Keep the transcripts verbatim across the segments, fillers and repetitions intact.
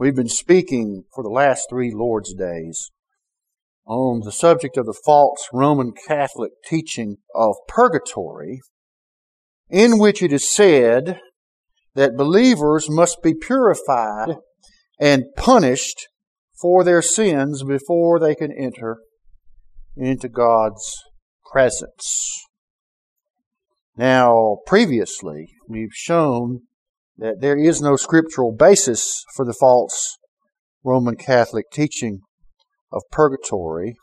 We've been speaking for the last three Lord's days on the subject of the false Roman Catholic teaching of purgatory, in which it is said that believers must be purified and punished for their sins before they can enter into God's presence. Now, previously, we've shown that there is no scriptural basis for the false Roman Catholic teaching of purgatory.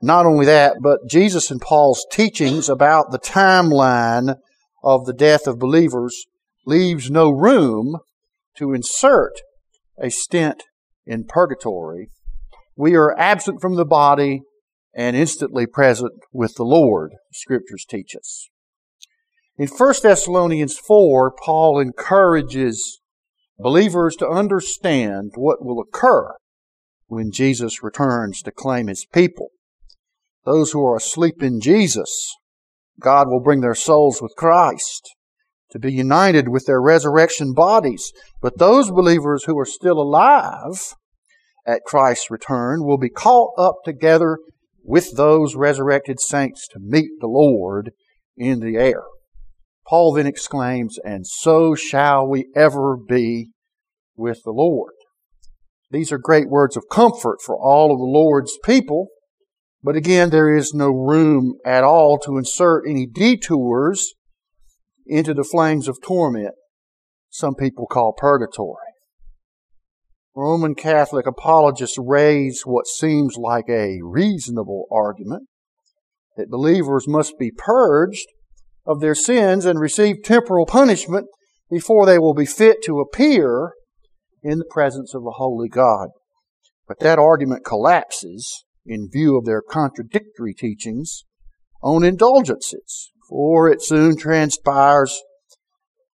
Not only that, but Jesus and Paul's teachings about the timeline of the death of believers leaves no room to insert a stint in purgatory. We are absent from the body and instantly present with the Lord, Scriptures teach us. In First Thessalonians four, Paul encourages believers to understand what will occur when Jesus returns to claim His people. Those who are asleep in Jesus, God will bring their souls with Christ to be united with their resurrection bodies. But those believers who are still alive at Christ's return will be caught up together with those resurrected saints to meet the Lord in the air. Paul then exclaims, "And so shall we ever be with the Lord." These are great words of comfort for all of the Lord's people, but again, there is no room at all to insert any detours into the flames of torment some people call purgatory. Roman Catholic apologists raise what seems like a reasonable argument that believers must be purged of their sins and receive temporal punishment before they will be fit to appear in the presence of the holy God. But that argument collapses in view of their contradictory teachings on indulgences, for it soon transpires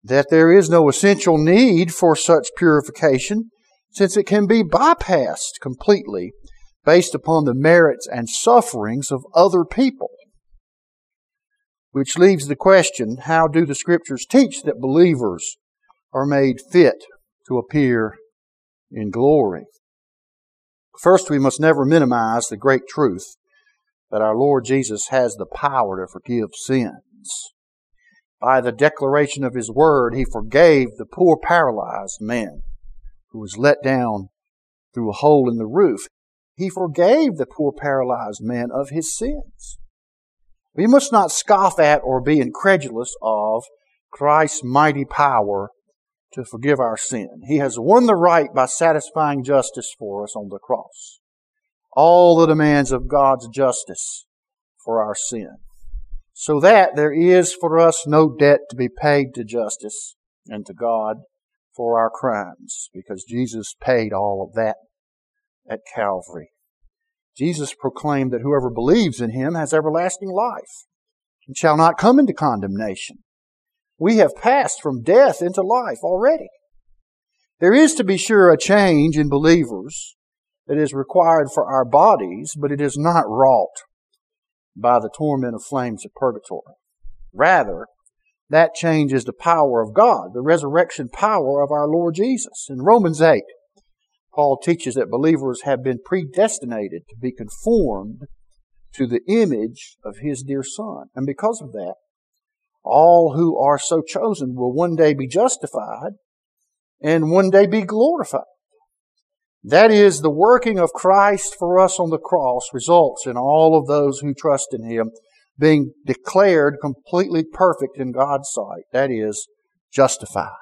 that there is no essential need for such purification, since it can be bypassed completely based upon the merits and sufferings of other people. Which leaves the question, how do the Scriptures teach that believers are made fit to appear in glory? First, we must never minimize the great truth that our Lord Jesus has the power to forgive sins. By the declaration of His Word, He forgave the poor paralyzed man who was let down through a hole in the roof. He forgave the poor paralyzed man of his sins. We must not scoff at or be incredulous of Christ's mighty power to forgive our sin. He has won the right by satisfying justice for us on the cross. All the demands of God's justice for our sin. So that there is for us no debt to be paid to justice and to God for our crimes, because Jesus paid all of that at Calvary. Jesus proclaimed that whoever believes in Him has everlasting life and shall not come into condemnation. We have passed from death into life already. There is, to be sure, a change in believers that is required for our bodies, but it is not wrought by the torment of flames of purgatory. Rather, that change is the power of God, the resurrection power of our Lord Jesus. In Romans eight, Paul teaches that believers have been predestinated to be conformed to the image of His dear Son. And because of that, all who are so chosen will one day be justified and one day be glorified. That is, the working of Christ for us on the cross results in all of those who trust in Him being declared completely perfect in God's sight. That is, justified.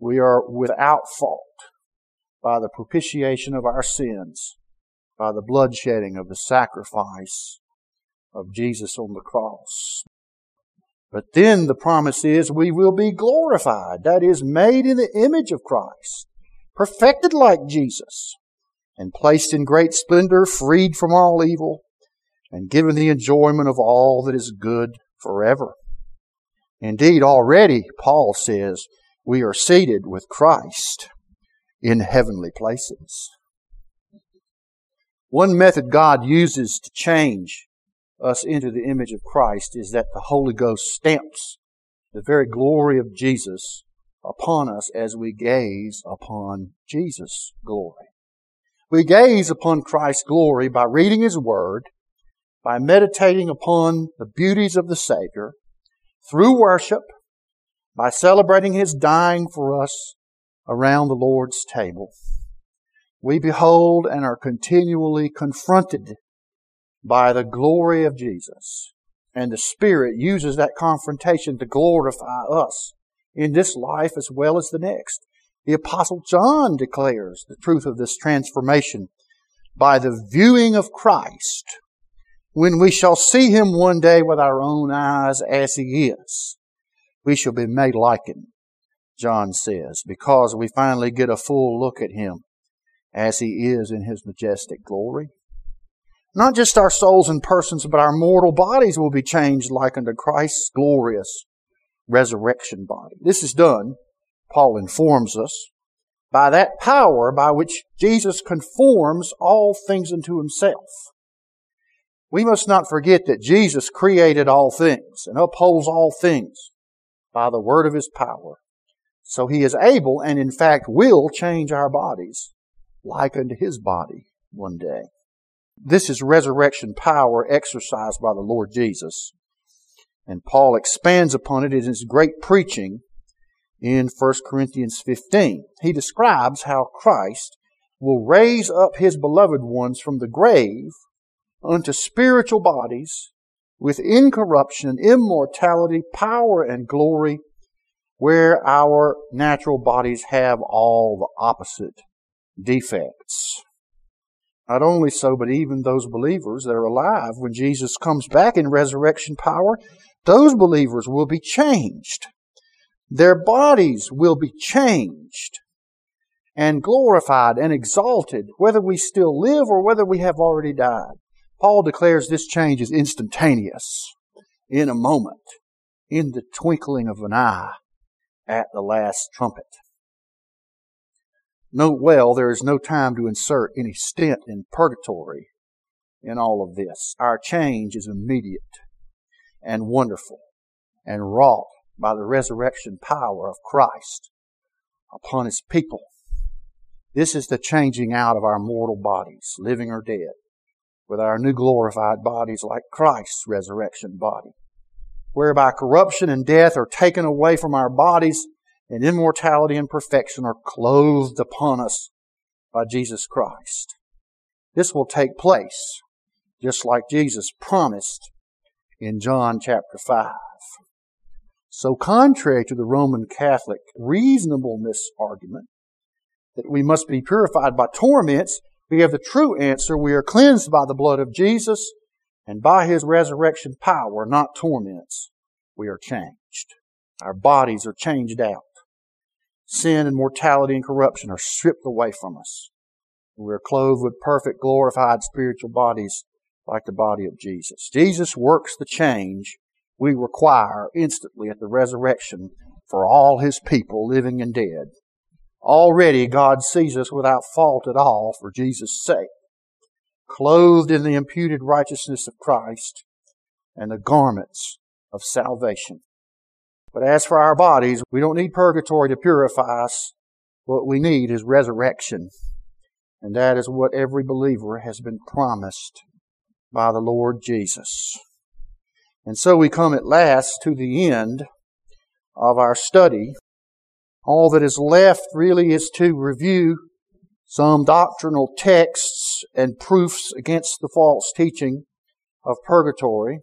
We are without fault by the propitiation of our sins, by the bloodshedding of the sacrifice of Jesus on the cross. But then the promise is we will be glorified, that is, made in the image of Christ, perfected like Jesus, and placed in great splendor, freed from all evil, and given the enjoyment of all that is good forever. Indeed, already, Paul says, we are seated with Christ in heavenly places. One method God uses to change us into the image of Christ is that the Holy Ghost stamps the very glory of Jesus upon us as we gaze upon Jesus' glory. We gaze upon Christ's glory by reading His Word, by meditating upon the beauties of the Savior, through worship, by celebrating His dying for us around the Lord's table. We behold and are continually confronted by the glory of Jesus. And the Spirit uses that confrontation to glorify us in this life as well as the next. The Apostle John declares the truth of this transformation by the viewing of Christ, when we shall see Him one day with our own eyes as He is. We shall be made like Him, John says, because we finally get a full look at Him as He is in His majestic glory. Not just our souls and persons, but our mortal bodies will be changed like unto Christ's glorious resurrection body. This is done, Paul informs us, by that power by which Jesus conforms all things unto Himself. We must not forget that Jesus created all things and upholds all things by the word of His power. So He is able and in fact will change our bodies like unto His body one day. This is resurrection power exercised by the Lord Jesus. And Paul expands upon it in his great preaching in First Corinthians fifteen. He describes how Christ will raise up His beloved ones from the grave unto spiritual bodies with incorruption, immortality, power, and glory, where our natural bodies have all the opposite defects. Not only so, but even those believers that are alive when Jesus comes back in resurrection power, those believers will be changed. Their bodies will be changed and glorified and exalted, whether we still live or whether we have already died. Paul declares this change is instantaneous, in a moment, in the twinkling of an eye, at the last trumpet. Note well, there is no time to insert any stint in purgatory in all of this. Our change is immediate and wonderful and wrought by the resurrection power of Christ upon His people. This is the changing out of our mortal bodies, living or dead, with our new glorified bodies like Christ's resurrection body, whereby corruption and death are taken away from our bodies, and immortality and perfection are clothed upon us by Jesus Christ. This will take place just like Jesus promised in John chapter five. So contrary to the Roman Catholic reasonableness argument that we must be purified by torments, we have the true answer. We are cleansed by the blood of Jesus and by His resurrection power, not torments. We are changed. Our bodies are changed out. Sin and mortality and corruption are stripped away from us. We are clothed with perfect, glorified spiritual bodies like the body of Jesus. Jesus works the change we require instantly at the resurrection for all His people, living and dead. Already God sees us without fault at all for Jesus' sake, clothed in the imputed righteousness of Christ and the garments of salvation. But as for our bodies, we don't need purgatory to purify us. What we need is resurrection. And that is what every believer has been promised by the Lord Jesus. And so we come at last to the end of our study. All that is left really is to review some doctrinal texts and proofs against the false teaching of purgatory.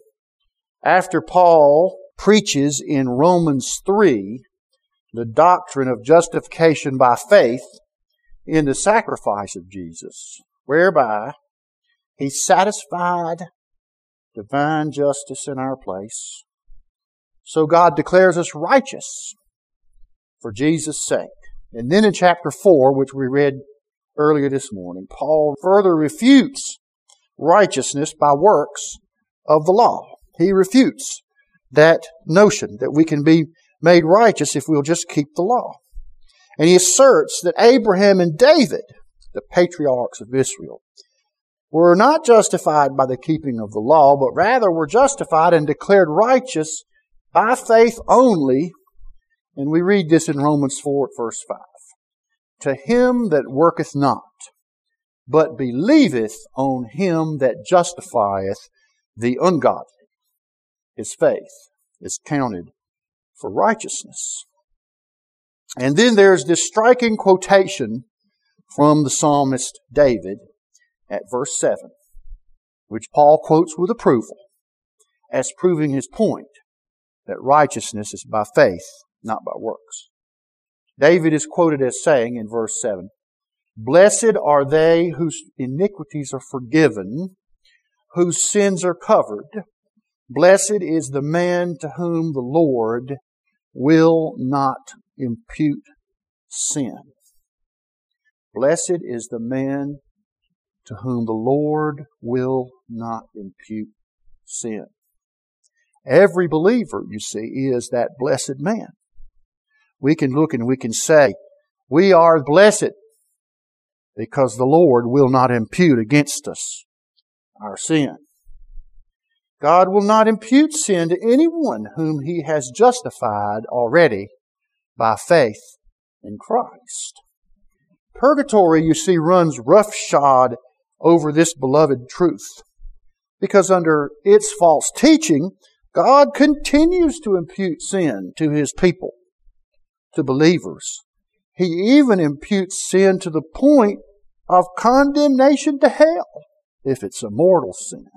After Paul preaches in Romans three the doctrine of justification by faith in the sacrifice of Jesus, whereby He satisfied divine justice in our place. So God declares us righteous for Jesus' sake. And then in chapter four, which we read earlier this morning, Paul further refutes righteousness by works of the law. He refutes that notion that we can be made righteous if we'll just keep the law. And he asserts that Abraham and David, the patriarchs of Israel, were not justified by the keeping of the law, but rather were justified and declared righteous by faith only And we read this in Romans four, verse five. To him that worketh not, but believeth on him that justifieth the ungodly, his faith is counted for righteousness. And then there's this striking quotation from the psalmist David at verse seven, which Paul quotes with approval as proving his point that righteousness is by faith, not by works. David is quoted as saying in verse seven, "Blessed are they whose iniquities are forgiven, whose sins are covered. Blessed is the man to whom the Lord will not impute sin." Blessed is the man to whom the Lord will not impute sin. Every believer, you see, is that blessed man. We can look and we can say, we are blessed because the Lord will not impute against us our sin. God will not impute sin to anyone whom He has justified already by faith in Christ. Purgatory, you see, runs roughshod over this beloved truth, because under its false teaching, God continues to impute sin to His people, to believers. He even imputes sin to the point of condemnation to hell, if it's a mortal sin.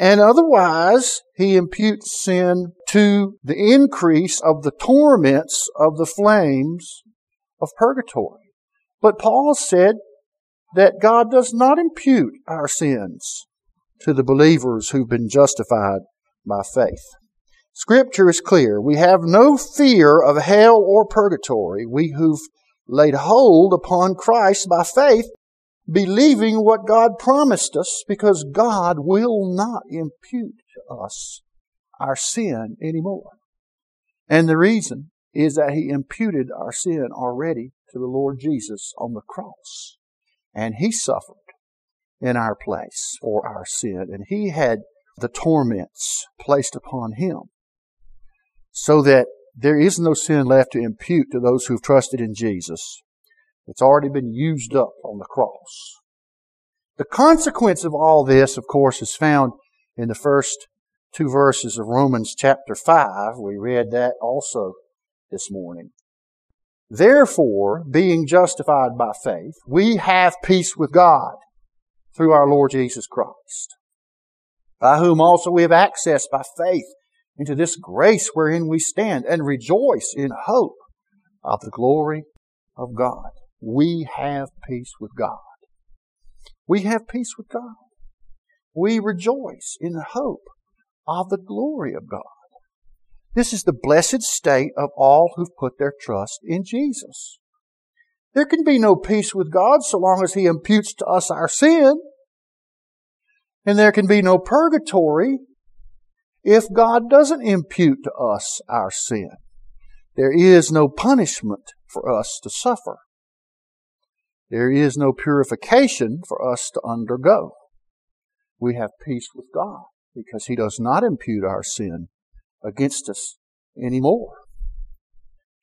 And otherwise, He imputes sin to the increase of the torments of the flames of purgatory. But Paul said that God does not impute our sins to the believers who've been justified by faith. Scripture is clear. We have no fear of hell or purgatory. We who've laid hold upon Christ by faith, believing what God promised us, because God will not impute to us our sin anymore. And the reason is that He imputed our sin already to the Lord Jesus on the cross. And He suffered in our place for our sin. And He had the torments placed upon Him, so that there is no sin left to impute to those who've trusted in Jesus. It's already been used up on the cross. The consequence of all this, of course, is found in the first two verses of Romans chapter five. We read that also this morning. Therefore, being justified by faith, we have peace with God through our Lord Jesus Christ, by whom also we have access by faith into this grace wherein we stand, and rejoice in hope of the glory of God. We have peace with God. We have peace with God. We rejoice in hope of the glory of God. This is the blessed state of all who've put their trust in Jesus. There can be no peace with God so long as He imputes to us our sin. And there can be no purgatory if God doesn't impute to us our sin. There is no punishment for us to suffer. There is no purification for us to undergo. We have peace with God because He does not impute our sin against us anymore.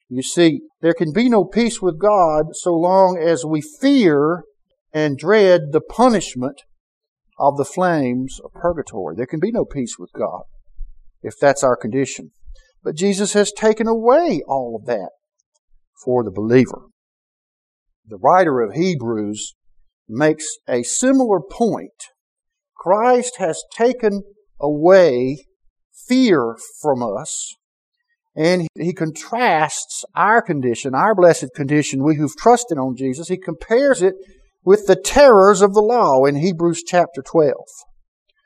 You see, there can be no peace with God so long as we fear and dread the punishment of the flames of purgatory. There can be no peace with God if that's our condition. But Jesus has taken away all of that for the believer. The writer of Hebrews makes a similar point. Christ has taken away fear from us, and He contrasts our condition, our blessed condition, we who've trusted on Jesus. He compares it with the terrors of the law in Hebrews chapter twelve.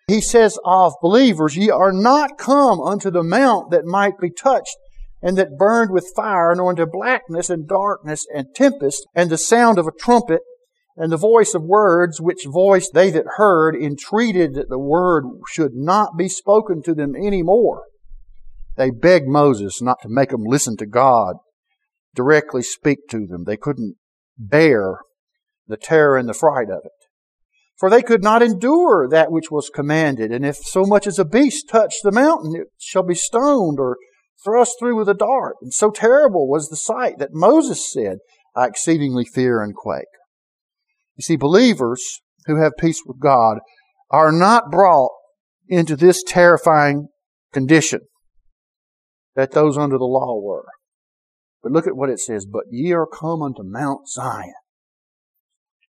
He says of believers, "Ye are not come unto the mount that might be touched, and that burned with fire, nor unto blackness, and darkness, and tempest, and the sound of a trumpet, and the voice of words, which voice they that heard entreated that the word should not be spoken to them any more." They begged Moses not to make them listen to God directly speak to them. They couldn't bear the terror and the fright of it. For they could not endure that which was commanded, and if so much as a beast touch the mountain, it shall be stoned or thrust through with a dart. And so terrible was the sight that Moses said, I exceedingly fear and quake. You see, believers who have peace with God are not brought into this terrifying condition that those under the law were. But look at what it says, but ye are come unto Mount Zion,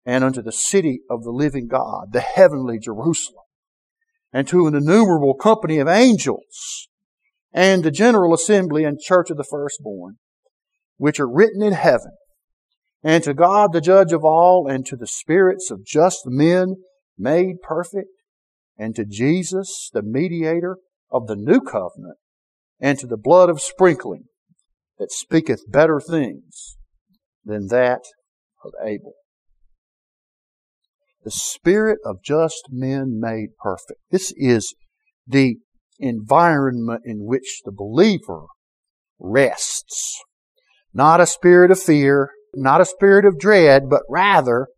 and unto the city of the living God, the heavenly Jerusalem, and to an innumerable company of angels, and the general assembly and church of the firstborn, which are written in heaven, and to God the judge of all, and to the spirits of just men made perfect, and to Jesus, the mediator of the new covenant, and to the blood of sprinkling, that speaketh better things than that of Abel. The spirit of just men made perfect. This is the environment in which the believer rests. Not a spirit of fear, not a spirit of dread, but rather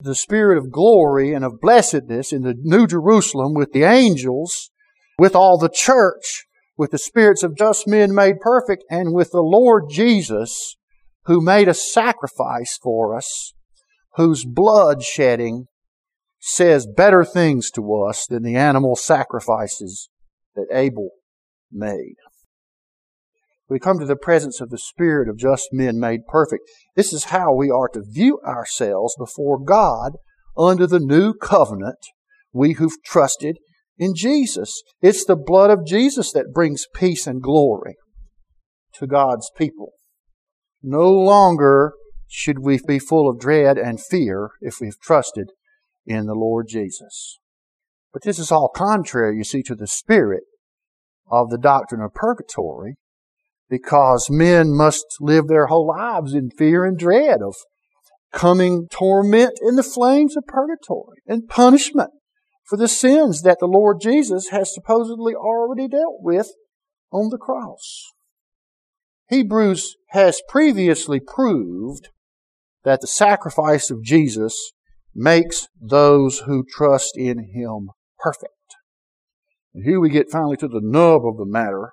the spirit of glory and of blessedness in the New Jerusalem with the angels, with all the church, with the spirits of just men made perfect, and with the Lord Jesus, who made a sacrifice for us, whose blood shedding says better things to us than the animal sacrifices that Abel made. We come to the presence of the Spirit of just men made perfect. This is how we are to view ourselves before God under the new covenant, we who've trusted in Jesus. It's the blood of Jesus that brings peace and glory to God's people. No longer should we be full of dread and fear if we've trusted in the Lord Jesus. But this is all contrary, you see, to the spirit of the doctrine of purgatory, because men must live their whole lives in fear and dread of coming torment in the flames of purgatory and punishment for the sins that the Lord Jesus has supposedly already dealt with on the cross. Hebrews has previously proved that the sacrifice of Jesus makes those who trust in Him perfect. And here we get finally to the nub of the matter.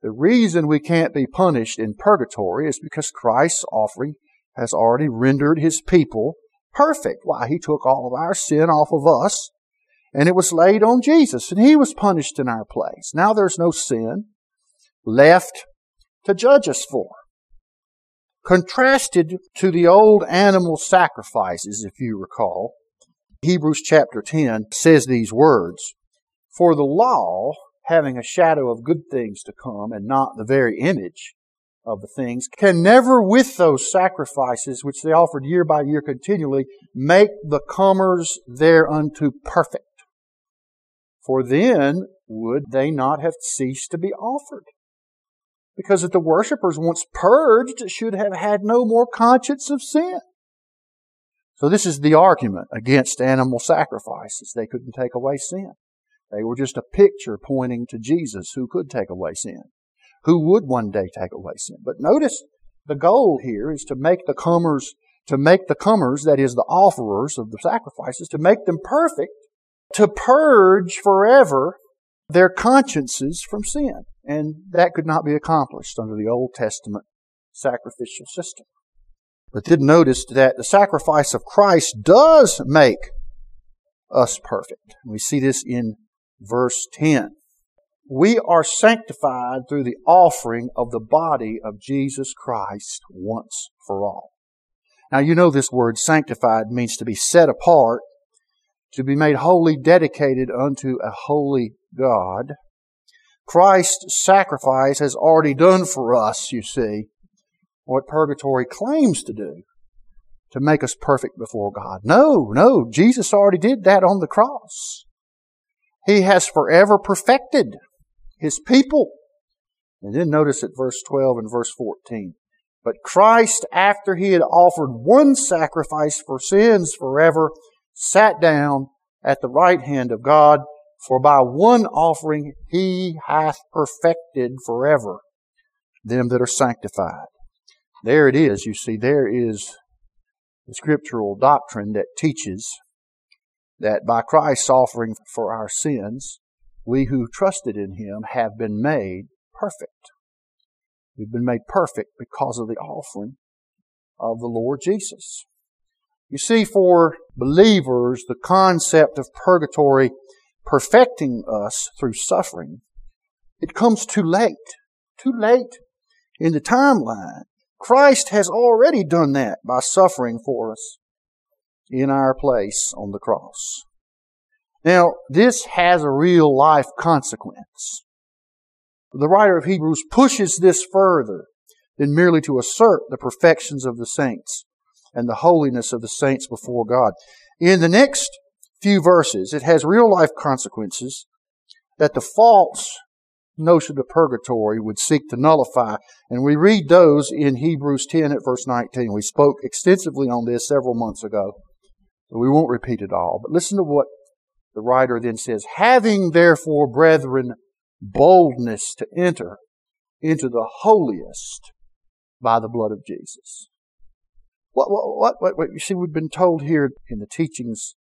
The reason we can't be punished in purgatory is because Christ's offering has already rendered His people perfect. Why? He took all of our sin off of us, and it was laid on Jesus, and He was punished in our place. Now there's no sin left to judge us for. Contrasted to the old animal sacrifices, if you recall, Hebrews chapter ten says these words, for the law, having a shadow of good things to come, and not the very image of the things, can never with those sacrifices which they offered year by year continually make the comers thereunto perfect. For then would they not have ceased to be offered? Because if the worshippers once purged should have had no more conscience of sin. So this is the argument against animal sacrifices. They couldn't take away sin. They were just a picture pointing to Jesus who could take away sin, who would one day take away sin. But notice the goal here is to make the comers, to make the comers, that is the offerers of the sacrifices, to make them perfect, to purge forever their consciences from sin. And that could not be accomplished under the Old Testament sacrificial system. But then notice that the sacrifice of Christ does make us perfect. We see this in verse ten. We are sanctified through the offering of the body of Jesus Christ once for all. Now you know this word sanctified means to be set apart, to be made wholly dedicated unto a holy God. Christ's sacrifice has already done for us, you see, what purgatory claims to do, to make us perfect before God. No, no, Jesus already did that on the cross. He has forever perfected His people. And then notice at verse twelve and verse fourteen. But Christ, after He had offered one sacrifice for sins forever, sat down at the right hand of God, for by one offering He hath perfected forever them that are sanctified. There it is, you see, there is the scriptural doctrine that teaches that by Christ's offering for our sins, we who trusted in Him have been made perfect. We've been made perfect because of the offering of the Lord Jesus. You see, for believers, the concept of purgatory perfecting us through suffering, it comes too late. Too late in the timeline. Christ has already done that by suffering for us in our place on the cross. Now, this has a real life consequence. The writer of Hebrews pushes this further than merely to assert the perfections of the saints and the holiness of the saints before God. In the next few verses, it has real life consequences that the false notion of purgatory would seek to nullify. And we read those in Hebrews ten at verse nineteen. We spoke extensively on this several months ago, so we won't repeat it all. But listen to what the writer then says, "Having therefore, brethren, boldness to enter into the holiest by the blood of Jesus." What, what, what, what? You see, we've been told here in the teachings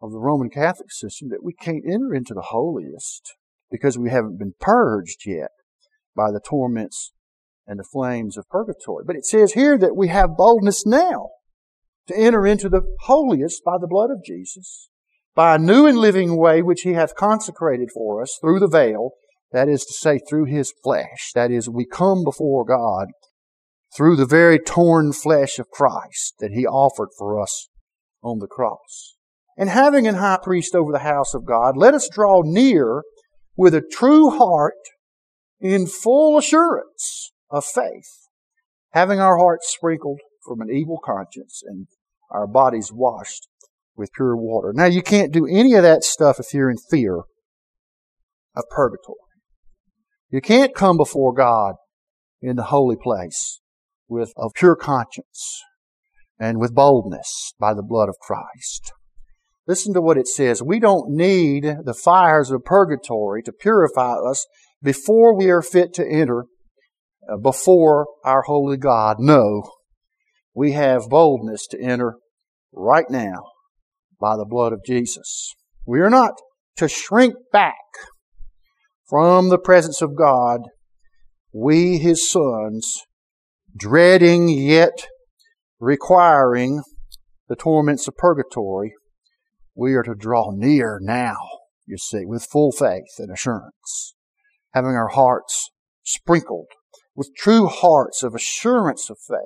of the Roman Catholic system that we can't enter into the holiest because we haven't been purged yet by the torments and the flames of purgatory. But it says here that we have boldness now to enter into the holiest by the blood of Jesus, by a new and living way which He hath consecrated for us through the veil, that is to say, through His flesh. That is, we come before God through the very torn flesh of Christ that He offered for us on the cross. And having an high priest over the house of God, let us draw near with a true heart in full assurance of faith, having our hearts sprinkled from an evil conscience and our bodies washed with pure water. Now, you can't do any of that stuff if you're in fear of purgatory. You can't come before God in the holy place with a pure conscience and with boldness by the blood of Christ. Listen to what it says. We don't need the fires of purgatory to purify us before we are fit to enter before our holy God. No, we have boldness to enter right now by the blood of Jesus. We are not to shrink back from the presence of God, we, His sons, dreading yet requiring the torments of purgatory. We are to draw near now, you see, with full faith and assurance, having our hearts sprinkled with true hearts of assurance of faith.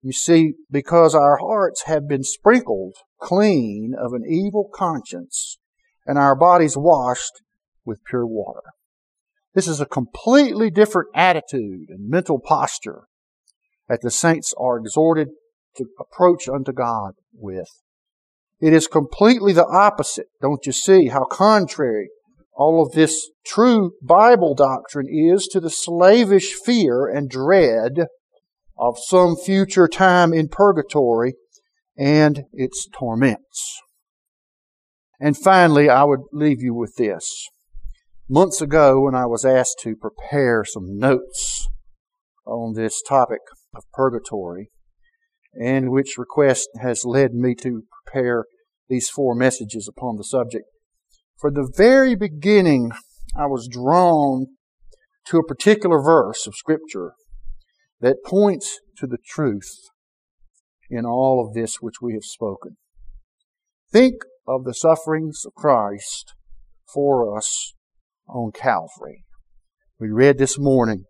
You see, because our hearts have been sprinkled clean of an evil conscience and our bodies washed with pure water. This is a completely different attitude and mental posture that the saints are exhorted to approach unto God with. It is completely the opposite. Don't you see how contrary all of this true Bible doctrine is to the slavish fear and dread of some future time in purgatory and its torments? And finally, I would leave you with this. Months ago, when I was asked to prepare some notes on this topic of purgatory, and which request has led me to prepare these four messages upon the subject, from the very beginning, I was drawn to a particular verse of Scripture that points to the truth in all of this which we have spoken. Think of the sufferings of Christ for us on Calvary. We read this morning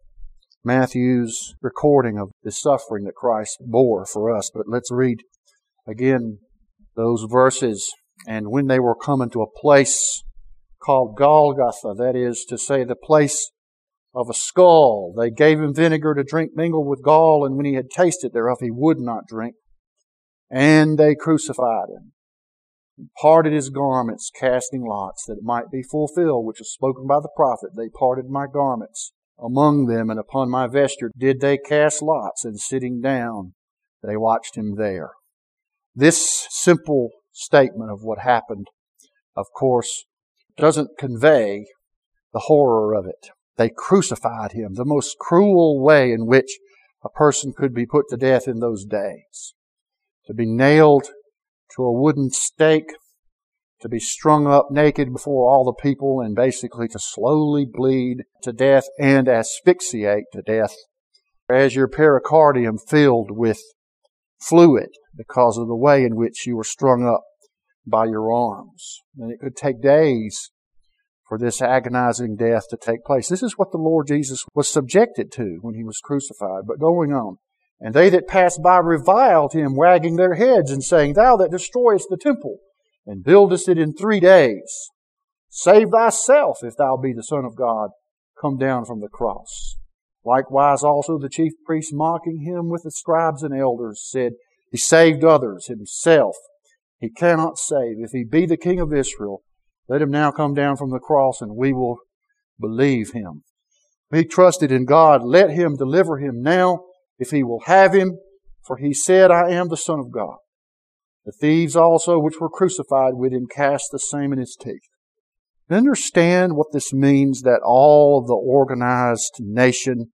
Matthew's recording of the suffering that Christ bore for us, but let's read again those verses. "And when they were come into a place called Golgotha," that is to say, the place of a skull, "they gave him vinegar to drink mingled with gall, and when he had tasted thereof, he would not drink. And they crucified him, and parted his garments, casting lots, that it might be fulfilled, which was spoken by the prophet, they parted my garments among them, and upon my vesture did they cast lots, and sitting down, they watched him there." This simple statement of what happened, of course, doesn't convey the horror of it. They crucified him, the most cruel way in which a person could be put to death in those days. To be nailed to a wooden stake to be strung up naked before all the people and basically to slowly bleed to death and asphyxiate to death as your pericardium filled with fluid because of the way in which you were strung up by your arms. And it could take days for this agonizing death to take place. This is what the Lord Jesus was subjected to when he was crucified. But going on, and they that passed by reviled him, wagging their heads and saying, Thou that destroyest the temple, and buildest it in three days, save thyself, if thou be the Son of God, come down from the cross. Likewise also the chief priests, mocking him with the scribes and elders, said, He saved others, himself he cannot save. If he be the King of Israel, let him now come down from the cross, and we will believe him. He trusted in God. Let him deliver him now, if he will have him, for he said, I am the Son of God. The thieves also which were crucified with him cast the same in his teeth. Understand what this means, that all of the organized nation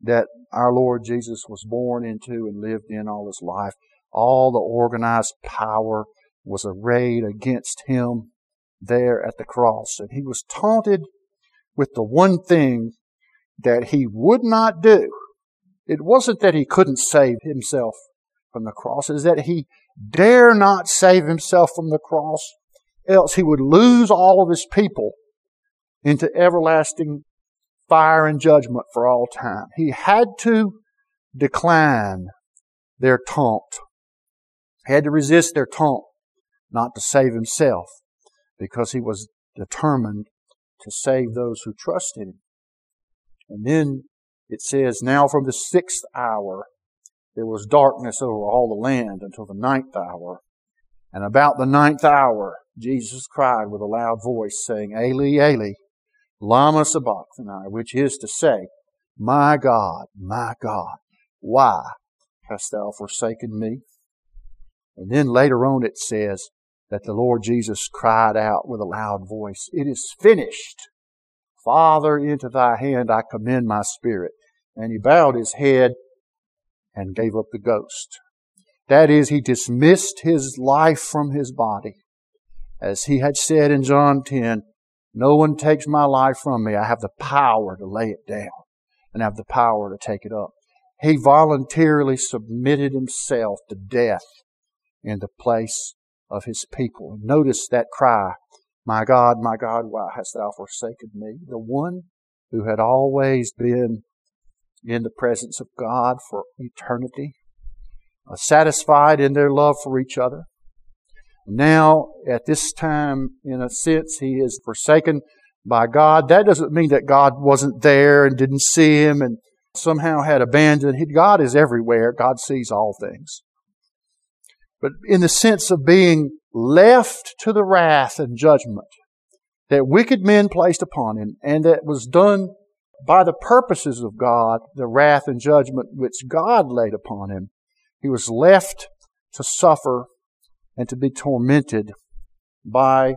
that our Lord Jesus was born into and lived in all his life, all the organized power was arrayed against him there at the cross. And he was taunted with the one thing that he would not do. It wasn't that he couldn't save himself from the cross. It is that he dare not save himself from the cross, else he would lose all of his people into everlasting fire and judgment for all time. He had to decline their taunt. He had to resist their taunt not to save himself, because he was determined to save those who trust in him. And then it says, Now from the sixth hour there was darkness over all the land until the ninth hour. And about the ninth hour Jesus cried with a loud voice, saying, Eli, Eli, lama sabachthani, which is to say, My God, my God, why hast thou forsaken me? And then later on it says that the Lord Jesus cried out with a loud voice, It is finished. Father, into thy hand I commend my spirit. And he bowed his head and gave up the ghost. That is, he dismissed his life from his body. As he had said in John ten, No one takes my life from me. I have the power to lay it down and have the power to take it up. He voluntarily submitted himself to death in the place of his people. Notice that cry, My God, my God, why hast thou forsaken me? The one who had always been in the presence of God for eternity, satisfied in their love for each other. Now, at this time, in a sense, he is forsaken by God. That doesn't mean that God wasn't there and didn't see him and somehow had abandoned him. God is everywhere. God sees all things. But in the sense of being left to the wrath and judgment that wicked men placed upon him, and that was done by the purposes of God, the wrath and judgment which God laid upon him, he was left to suffer and to be tormented by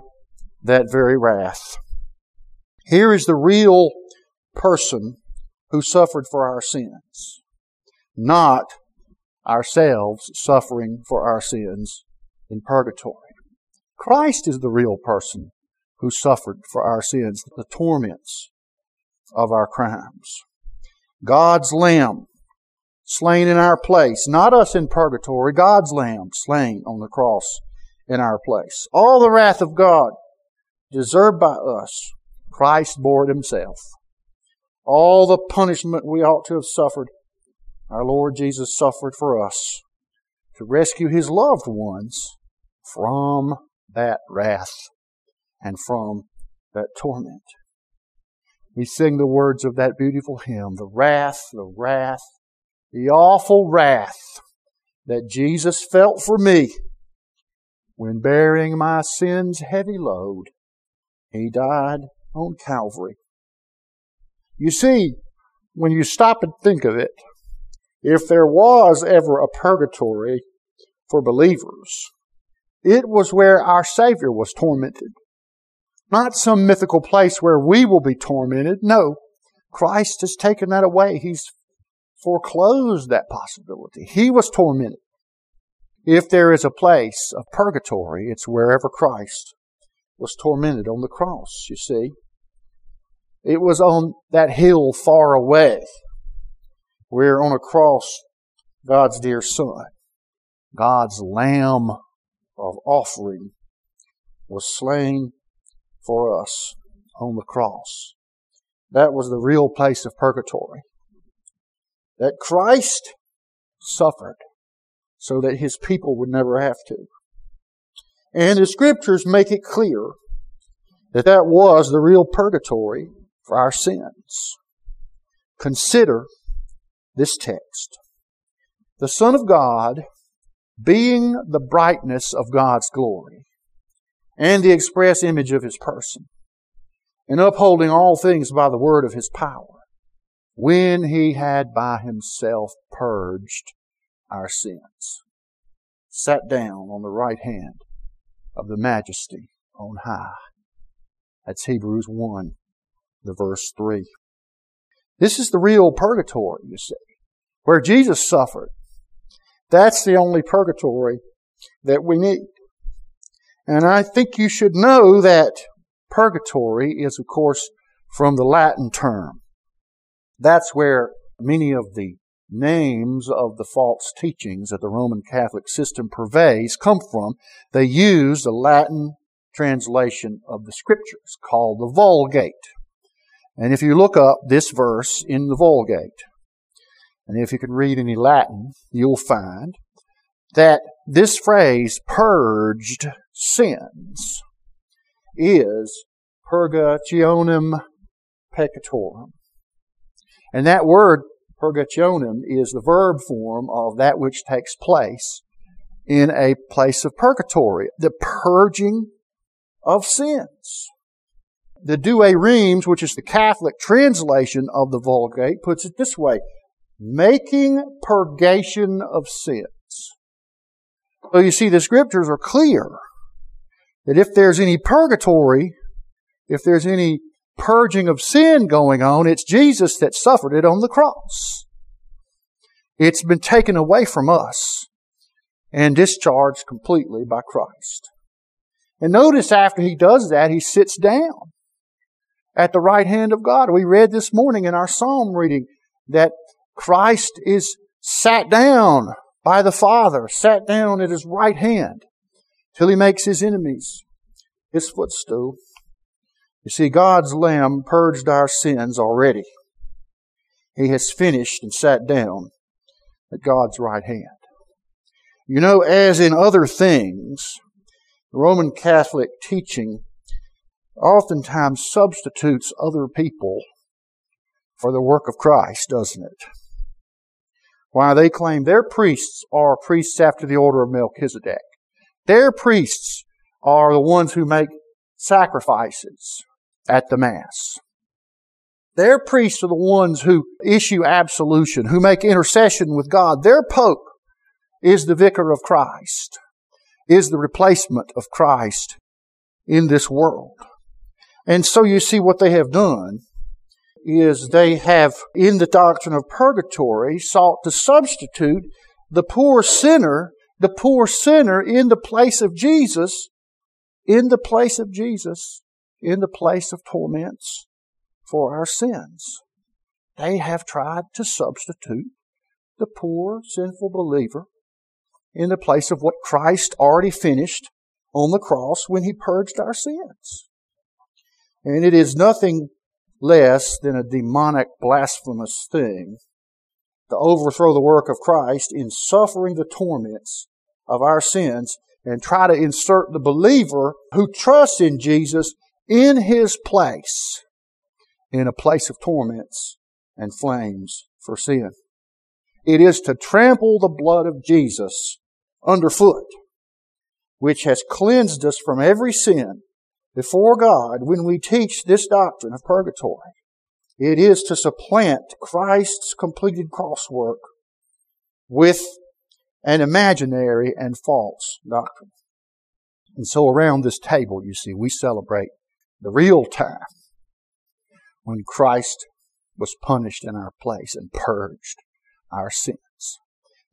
that very wrath. Here is the real person who suffered for our sins, not ourselves suffering for our sins in purgatory. Christ is the real person who suffered for our sins, the torments of our crimes. God's Lamb slain in our place, not us in purgatory, God's Lamb slain on the cross in our place. All the wrath of God deserved by us, Christ bore it himself. All the punishment we ought to have suffered, our Lord Jesus suffered for us to rescue his loved ones from that wrath and from that torment. We sing the words of that beautiful hymn, the wrath, the wrath, the awful wrath that Jesus felt for me when bearing my sin's heavy load, he died on Calvary. You see, when you stop and think of it, if there was ever a purgatory for believers, it was where our Savior was tormented. Not some mythical place where we will be tormented. No, Christ has taken that away. He's foreclosed that possibility. He was tormented If there is a place of purgatory, it's wherever Christ was tormented on the cross, you see. It was on that hill far away where on a cross God's dear Son, God's Lamb of offering, was slain for us on the cross. That was the real place of purgatory. That Christ suffered so that His people would never have to. And the Scriptures make it clear that that was the real purgatory for our sins. Consider this text. The Son of God, being the brightness of God's glory, and the express image of His person, and upholding all things by the word of His power, when He had by Himself purged our sins, sat down on the right hand of the majesty on high. That's Hebrews one, the verse three. This is the real purgatory, you see, where Jesus suffered. That's the only purgatory that we need. And I think you should know that purgatory is, of course, from the Latin term. That's where many of the names of the false teachings that the Roman Catholic system purveys come from. They use the Latin translation of the Scriptures called the Vulgate. And if you look up this verse in the Vulgate, and if you can read any Latin, you'll find that this phrase, purged sins, is purgationem peccatorum. And that word, purgationem, is the verb form of that which takes place in a place of purgatory, the purging of sins. The Douay Rheims, which is the Catholic translation of the Vulgate, puts it this way: making purgation of sins. So you see, the Scriptures are clear that if there's any purgatory, if there's any purging of sin going on, it's Jesus that suffered it on the cross. It's been taken away from us and discharged completely by Christ. And notice after He does that, He sits down at the right hand of God. We read this morning in our psalm reading that Christ is sat down by the Father, sat down at His right hand till He makes His enemies His footstool. You see, God's Lamb purged our sins already. He has finished and sat down at God's right hand. You know, as in other things, the Roman Catholic teaching oftentimes substitutes other people for the work of Christ, doesn't it? Why, they claim their priests are priests after the order of Melchizedek. Their priests are the ones who make sacrifices at the Mass. Their priests are the ones who issue absolution, who make intercession with God. Their Pope is the Vicar of Christ, is the replacement of Christ in this world. And so you see what they have done is they have, in the doctrine of purgatory, sought to substitute the poor sinner, the poor sinner in the place of Jesus, in the place of Jesus, in the place of torments for our sins. They have tried to substitute the poor, sinful believer in the place of what Christ already finished on the cross when He purged our sins. And it is nothing less than a demonic, blasphemous thing to overthrow the work of Christ in suffering the torments of our sins and try to insert the believer who trusts in Jesus in His place, in a place of torments and flames for sin. It is to trample the blood of Jesus underfoot, which has cleansed us from every sin before God when we teach this doctrine of purgatory. It is to supplant Christ's completed cross work with an imaginary and false doctrine. And so around this table, you see, we celebrate the real time when Christ was punished in our place and purged our sins.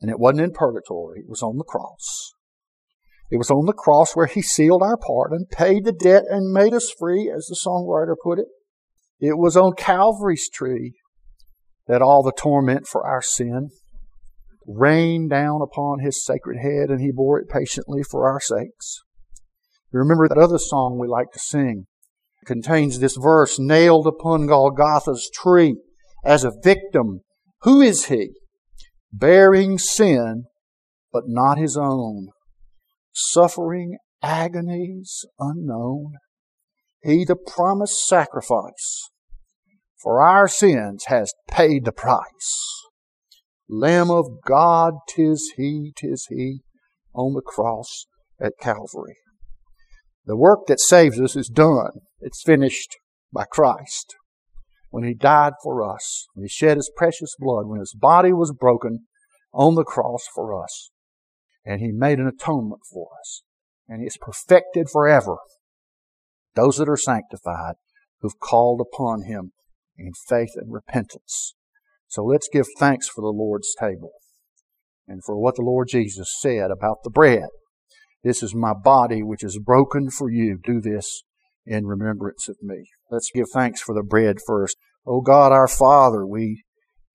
And it wasn't in purgatory. It was on the cross. It was on the cross where he sealed our pardon, paid the debt, and made us free, as the songwriter put it. It was on Calvary's tree that all the torment for our sin rained down upon his sacred head, and he bore it patiently for our sakes. You remember that other song we like to sing? It contains this verse, nailed upon Golgotha's tree as a victim. Who is he? Bearing sin, but not his own. Suffering agonies unknown. He, the promised sacrifice for our sins, has paid the price. Lamb of God, 'tis he, 'tis he, on the cross at Calvary. The work that saves us is done. It's finished by Christ. When he died for us, when he shed his precious blood, when his body was broken on the cross for us, and he made an atonement for us, and it's perfected forever those that are sanctified who've called upon him in faith and repentance. So let's give thanks for the Lord's table and for what the Lord Jesus said about the bread. This is my body which is broken for you. Do this in remembrance of me. Let's give thanks for the bread first. O God, our Father, we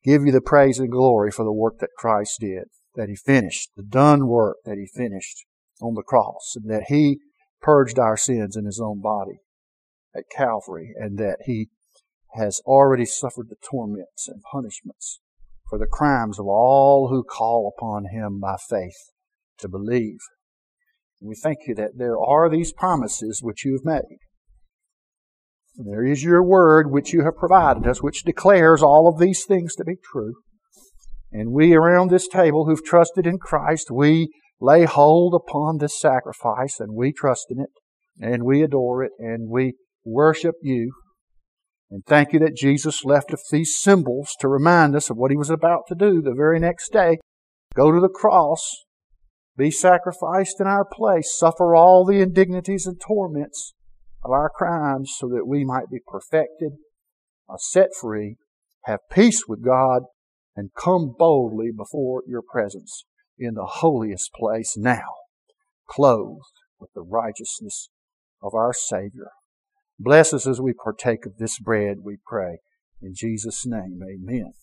give you the praise and glory for the work that Christ did, that he finished, the done work that he finished on the cross, and that he purged our sins in his own body at Calvary, and that he has already suffered the torments and punishments for the crimes of all who call upon him by faith to believe. And we thank you that there are these promises which you have made. There is your word which you have provided us, which declares all of these things to be true. And we around this table who've trusted in Christ, we lay hold upon this sacrifice, and we trust in it, and we adore it, and we worship you. And thank you that Jesus left us these symbols to remind us of what he was about to do the very next day. Go to the cross, be sacrificed in our place, suffer all the indignities and torments of our crimes so that we might be perfected, are set free, have peace with God, and come boldly before your presence in the holiest place now, clothed with the righteousness of our Savior. Bless us as we partake of this bread, we pray. In Jesus' name, amen.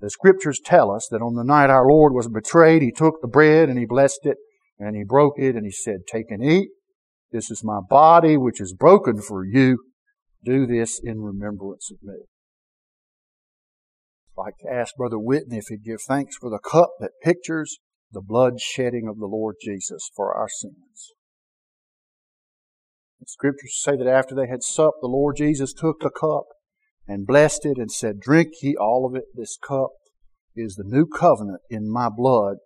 The Scriptures tell us that on the night our Lord was betrayed, he took the bread and he blessed it, and he broke it, and he said, "Take and eat. This is my body, which is broken for you. Do this in remembrance of me." I'd like to ask Brother Whitney if he'd give thanks for the cup that pictures the blood shedding of the Lord Jesus for our sins. The Scriptures say that after they had supped, the Lord Jesus took the cup and blessed it and said, "Drink ye all of it. This cup is the new covenant in my blood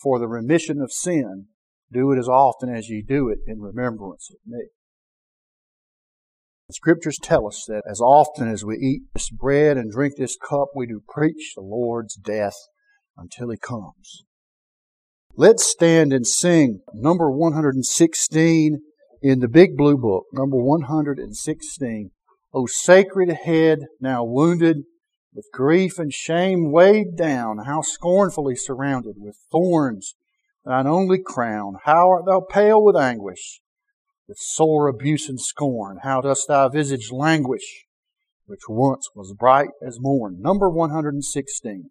for the remission of sin. Do it as often as ye do it in remembrance of me." The Scriptures tell us that as often as we eat this bread and drink this cup, we do preach the Lord's death until he comes. Let's stand and sing number one hundred sixteen in the Big Blue Book, number one hundred sixteen. O sacred head, now wounded with grief and shame, weighed down, how scornfully surrounded with thorns, thine only crown, how art thou pale with anguish, with sore abuse and scorn, how dost thy visage languish, which once was bright as morn. Number one hundred sixteen.